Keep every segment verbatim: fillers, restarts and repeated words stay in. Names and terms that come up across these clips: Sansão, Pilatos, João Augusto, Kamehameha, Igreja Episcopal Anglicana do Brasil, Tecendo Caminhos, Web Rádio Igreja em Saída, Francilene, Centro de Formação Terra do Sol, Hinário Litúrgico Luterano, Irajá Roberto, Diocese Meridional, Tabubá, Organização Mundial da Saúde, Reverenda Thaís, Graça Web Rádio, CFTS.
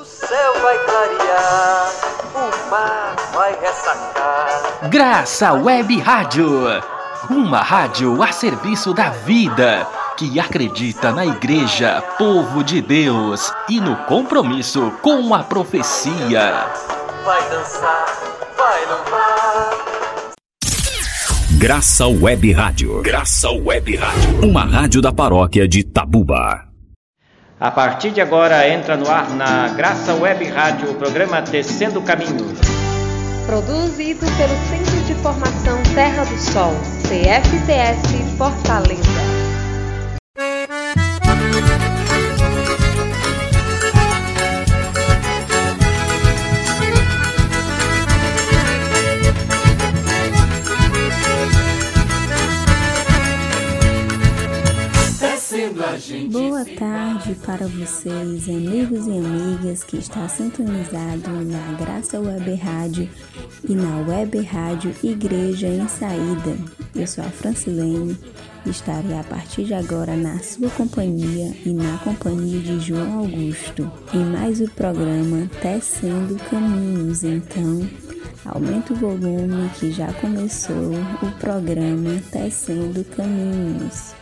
O céu vai clarear, o mar vai ressacar. Graça Web Rádio, uma rádio a serviço da vida, que acredita na igreja, povo de Deus, e no compromisso com a profecia. Vai dançar, vai louvar. Graça Web Rádio. Graça Web Rádio. Uma rádio da paróquia de Tabubá. A partir de agora entra no ar na Graça Web Rádio o programa Tecendo Caminhos, produzido pelo Centro de Formação Terra do Sol, C F T S Fortaleza. Boa tarde para vocês, amigos e amigas que estão sintonizados na Graça Web Rádio e na Web Rádio Igreja em Saída. Eu sou a Francilene e estarei a partir de agora na sua companhia e na companhia de João Augusto em mais o programa Tecendo Caminhos. Então, aumenta o volume que já começou o programa Tecendo Caminhos.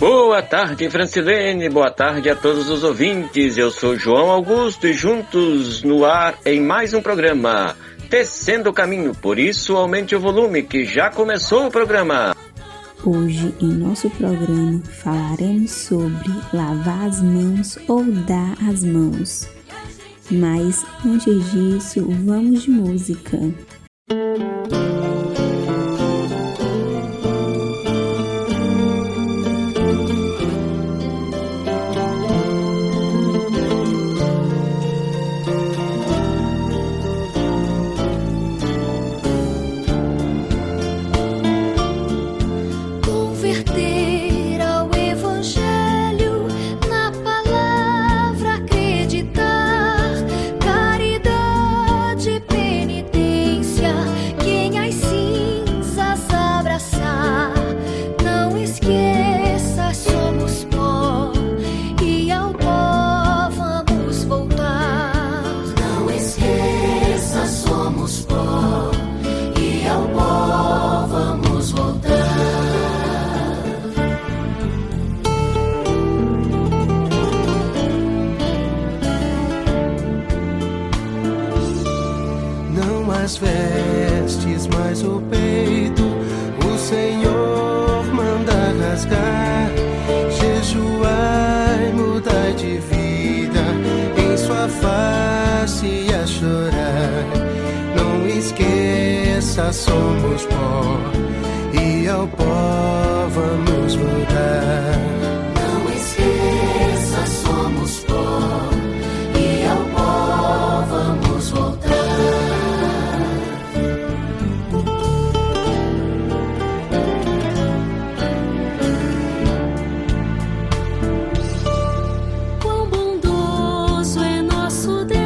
Boa tarde, Francilene, boa tarde a todos os ouvintes, eu sou João Augusto e juntos no ar em mais um programa, Tecendo o Caminho, por isso aumente o volume que já começou o programa. Hoje em nosso programa falaremos sobre lavar as mãos ou dar as mãos, mas antes disso vamos de música. Somos pó e ao pó vamos voltar. Não esqueça, somos pó e ao pó vamos voltar. Quão bondoso é nosso Deus,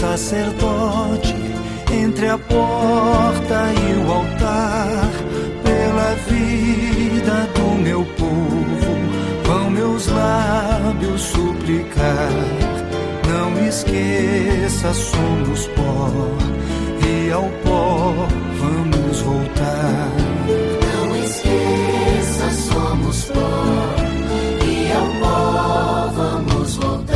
sacerdote entre a porta e o altar, pela vida do meu povo vão meus lábios suplicar. Não esqueça, somos pó e ao pó vamos voltar. Não esqueça, somos pó e ao pó vamos voltar.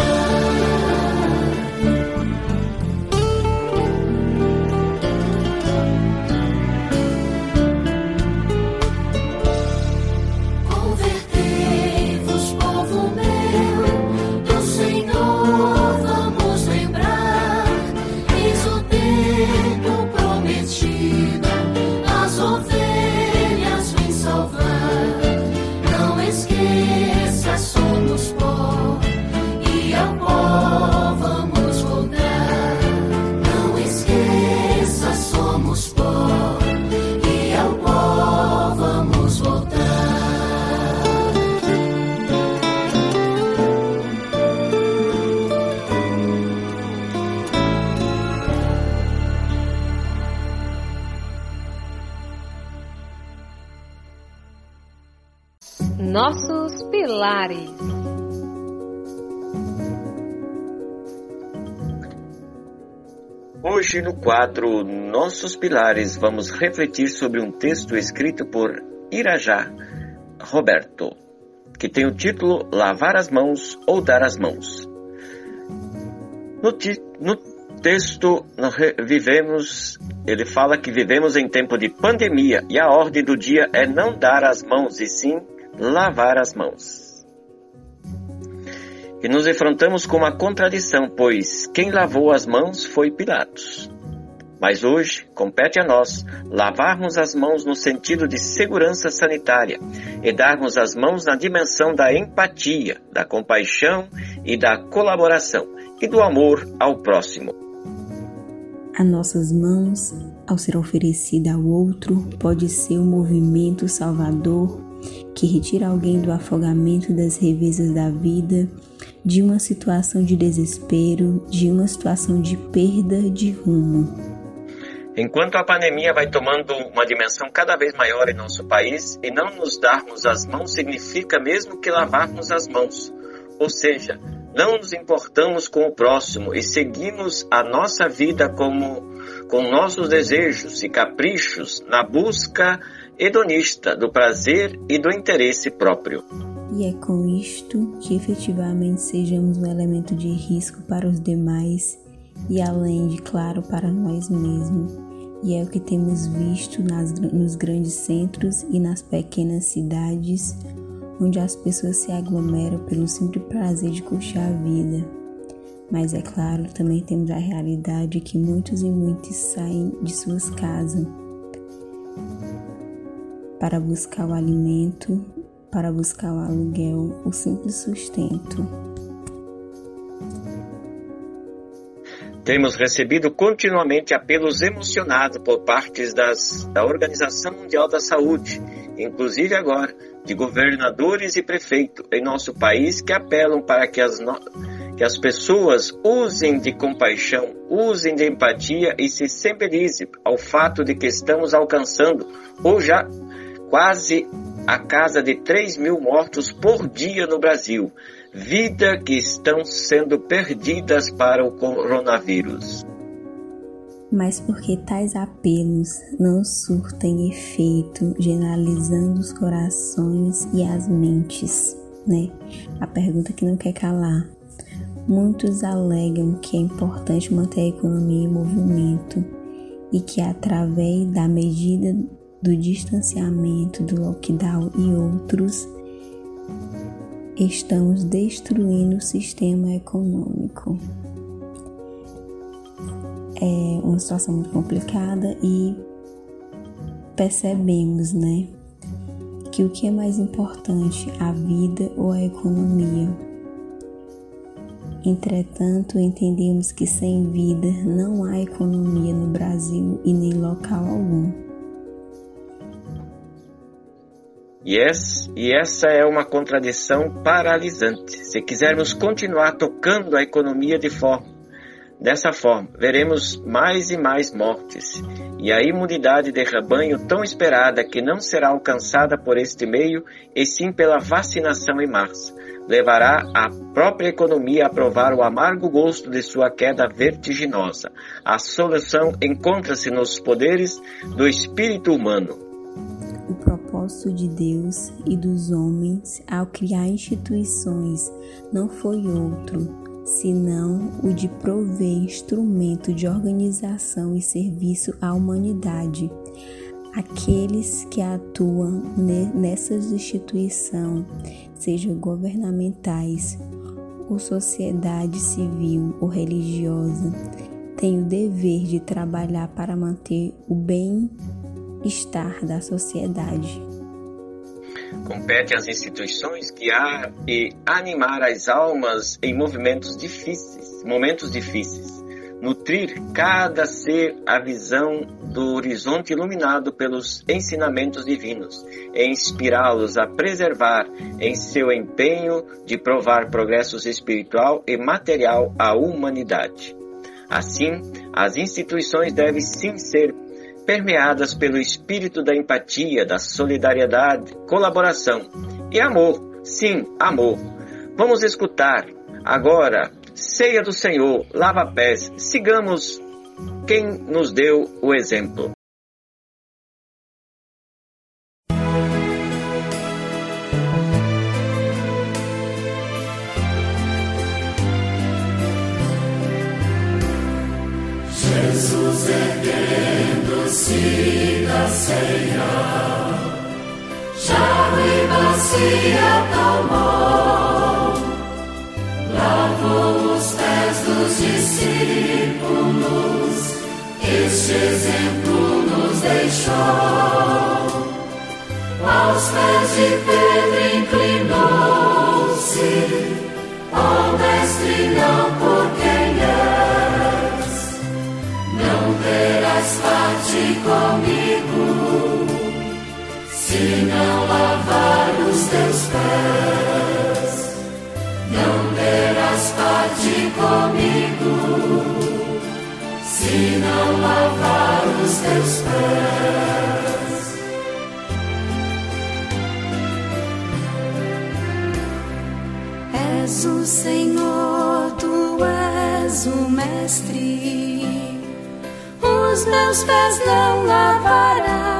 Tempo prometido Nossos pilares. Hoje no quadro Nossos Pilares vamos refletir sobre um texto escrito por Irajá Roberto, que tem o título Lavar as mãos ou dar as mãos. No, ti- no texto nós vivemos, ele fala que vivemos em tempo de pandemia e a ordem do dia é não dar as mãos e sim lavar as mãos. E nos enfrentamos com uma contradição, pois quem lavou as mãos foi Pilatos. Mas hoje compete a nós lavarmos as mãos no sentido de segurança sanitária e darmos as mãos na dimensão da empatia, da compaixão e da colaboração e do amor ao próximo. As nossas mãos, ao ser oferecida ao outro, pode ser um movimento salvador que retira alguém do afogamento das revezas da vida, de uma situação de desespero, de uma situação de perda de rumo. Enquanto a pandemia vai tomando uma dimensão cada vez maior em nosso país, e não nos darmos as mãos significa mesmo que lavarmos as mãos. Ou seja, não nos importamos com o próximo e seguimos a nossa vida como, com nossos desejos e caprichos na busca hedonista do prazer e do interesse próprio. E é com isto que efetivamente sejamos um elemento de risco para os demais e além de, claro, para nós mesmos. E é o que temos visto nas, nos grandes centros e nas pequenas cidades, onde as pessoas se aglomeram pelo simples prazer de curtir a vida. Mas é claro, também temos a realidade que muitos e muitos saem de suas casas para buscar o alimento, para buscar o aluguel, o simples sustento. Temos recebido continuamente apelos emocionados por partes das, da Organização Mundial da Saúde, inclusive agora, de governadores e prefeitos em nosso país que apelam para que as, no... que as pessoas usem de compaixão, usem de empatia e se sensibilizem ao fato de que estamos alcançando ou já quase a casa de três mil mortos por dia no Brasil. Vida que estão sendo perdidas para o coronavírus. Mas porque tais apelos não surtem efeito, generalizando os corações e as mentes, né? A pergunta que não quer calar. Muitos alegam que é importante manter a economia em movimento e que através da medida do distanciamento, do lockdown e outros, estamos destruindo o sistema econômico. É uma situação muito complicada e percebemos, né, que o que é mais importante, a vida ou a economia? Entretanto, entendemos que sem vida não há economia no Brasil e nem local algum. Yes, e essa é uma contradição paralisante. Se quisermos continuar tocando a economia de forma, dessa forma, veremos mais e mais mortes. E a imunidade de rebanho tão esperada que não será alcançada por este meio, e sim pela vacinação em março, levará a própria economia a provar o amargo gosto de sua queda vertiginosa. A solução encontra-se nos poderes do espírito humano. O propósito de Deus e dos homens ao criar instituições não foi outro, senão o de prover instrumento de organização e serviço à humanidade. Aqueles que atuam nessas instituições, sejam governamentais ou sociedade civil ou religiosa, têm o dever de trabalhar para manter o bem estar da sociedade. Compete às instituições guiar e animar as almas em movimentos difíceis, momentos difíceis, nutrir cada ser a visão do horizonte iluminado pelos ensinamentos divinos e inspirá-los a preservar em seu empenho de provar progressos espiritual e material à humanidade. Assim, as instituições devem sim ser permeadas pelo espírito da empatia, da solidariedade, colaboração e amor. Sim, amor. Vamos escutar agora Ceia do Senhor, Lava Pés. Sigamos quem nos deu o exemplo. Jesus erguendo-se da ceia, já me bacia tomou, lavou os pés dos discípulos, este exemplo nos deixou. Aos pés de Pedro inclinou-se, ó mestre, não por quem és, não terás parte comigo, se não lavar os teus pés, não terás parte comigo, se não lavar os teus pés. És o Senhor, tu és o Mestre, os meus pés não lavarás.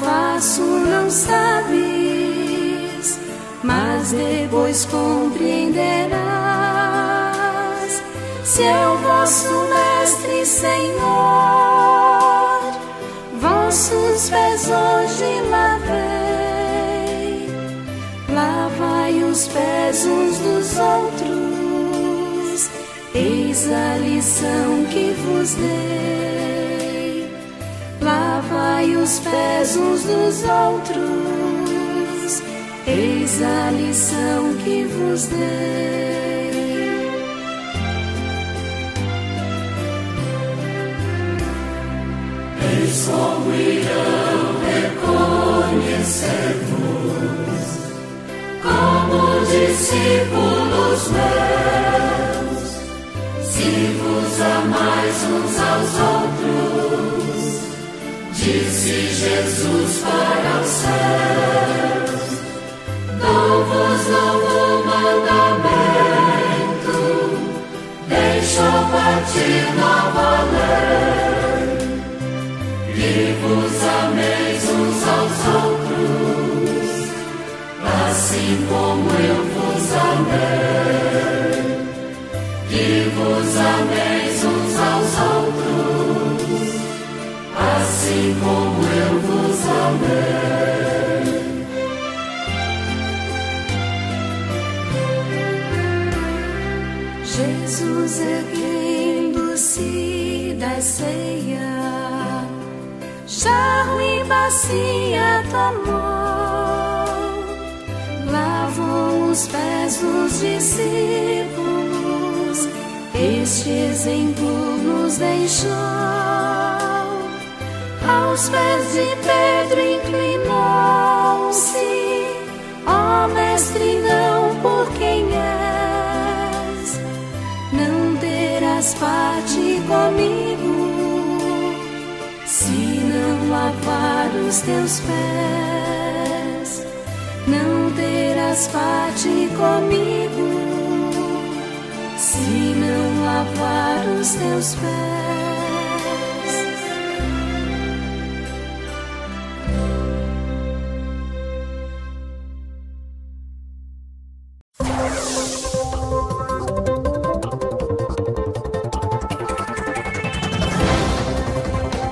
Faço, não sabes, mas depois compreenderás. Se é o vosso Mestre, Senhor, vossos pés hoje lavei. Lavai os pés uns dos outros, eis a lição que vos dei. Lavai os pés uns dos outros, eis a lição que vos dei. Eis como irão reconhecer-vos como discípulos meus, se vos amais uns aos outros, disse Jesus para os céus. Dou-vos novo mandamento, deixo partir nova lei, que vos ameis uns aos outros, assim como eu vos amei, que vos ameis uns aos outros, assim como eu vos amei. Jesus erguendo-se da ceia, jarro e bacia tomou, lavou os pés dos discípulos, este exemplo nos deixou. Aos pés de Pedro inclinou-se, ó Mestre, não por quem és, não terás parte comigo, se não lavar os teus pés, não terás parte comigo, se não lavar os teus pés.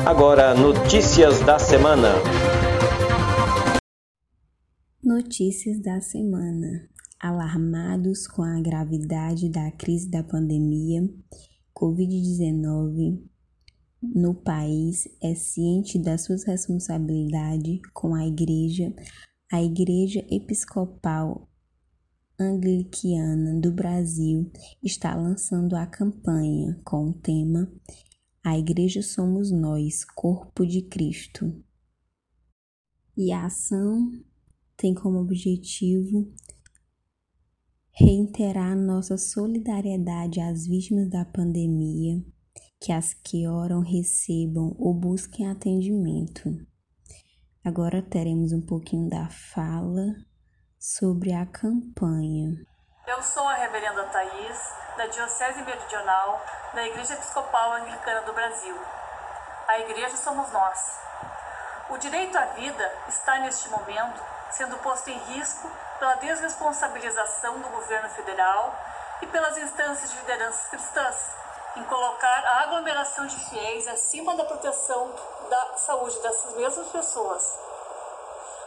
Agora, notícias da semana. Notícias da semana. Alarmados com a gravidade da crise da pandemia covid dezenove no país, é ciente da sua responsabilidade com a Igreja, a Igreja Episcopal Anglicana do Brasil está lançando a campanha com o tema A Igreja Somos Nós, Corpo de Cristo. E a ação tem como objetivo reiterar nossa solidariedade às vítimas da pandemia, que as que oram recebam ou busquem atendimento. Agora teremos um pouquinho da fala sobre a campanha. Eu sou a Reverenda Thaís, da Diocese Meridional, da Igreja Episcopal Anglicana do Brasil. A Igreja somos nós. O direito à vida está, neste momento, sendo posto em risco pela desresponsabilização do governo federal e pelas instâncias de lideranças cristãs, em colocar a aglomeração de fiéis acima da proteção da saúde dessas mesmas pessoas.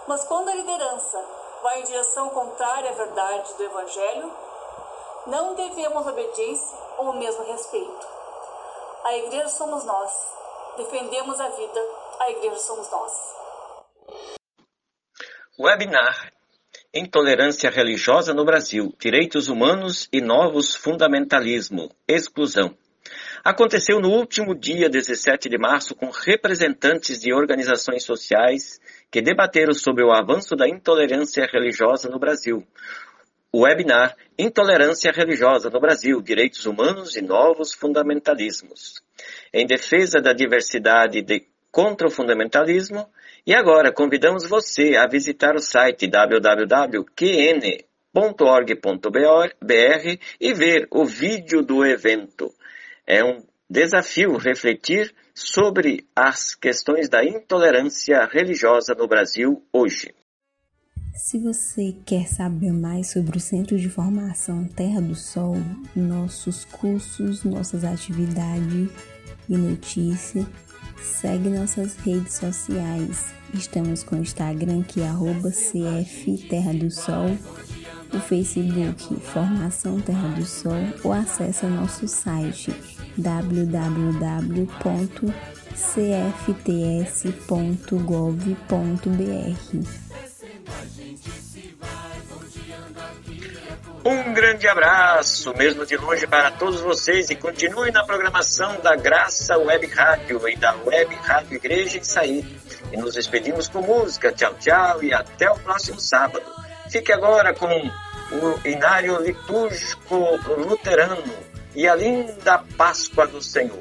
Mas quando a liderança vai em direção contrária à verdade do Evangelho, não devemos obediência ou mesmo respeito. A Igreja somos nós. Defendemos a vida. A Igreja somos nós. Webinar: Intolerância religiosa no Brasil, direitos humanos e novos fundamentalismo, exclusão. Aconteceu no último dia dezessete de março com representantes de organizações sociais que debateram sobre o avanço da intolerância religiosa no Brasil. O webinar Intolerância Religiosa no Brasil, Direitos Humanos e Novos Fundamentalismos, em defesa da diversidade de contra o fundamentalismo. E agora convidamos você a visitar o site w w w ponto q n ponto org ponto b r e ver o vídeo do evento. É um desafio refletir sobre as questões da intolerância religiosa no Brasil hoje. Se você quer saber mais sobre o Centro de Formação Terra do Sol, nossos cursos, nossas atividades e notícias, segue nossas redes sociais. Estamos com o Instagram, que é arroba C F Terra do Sol, o Facebook Formação Terra do Sol, ou acesse nosso site w w w ponto c f t s ponto gov ponto b r. Um grande abraço, mesmo de longe, para todos vocês, e continue na programação da Graça Web Rádio e da Web Rádio Igreja em Saída. E nos despedimos com música. Tchau, tchau, e até o próximo sábado. Fique agora com o Hinário Litúrgico Luterano e a linda Páscoa do Senhor.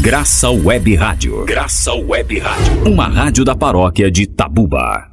Graça Web Rádio. Graça Web Rádio. Uma rádio da paróquia de Tabuba.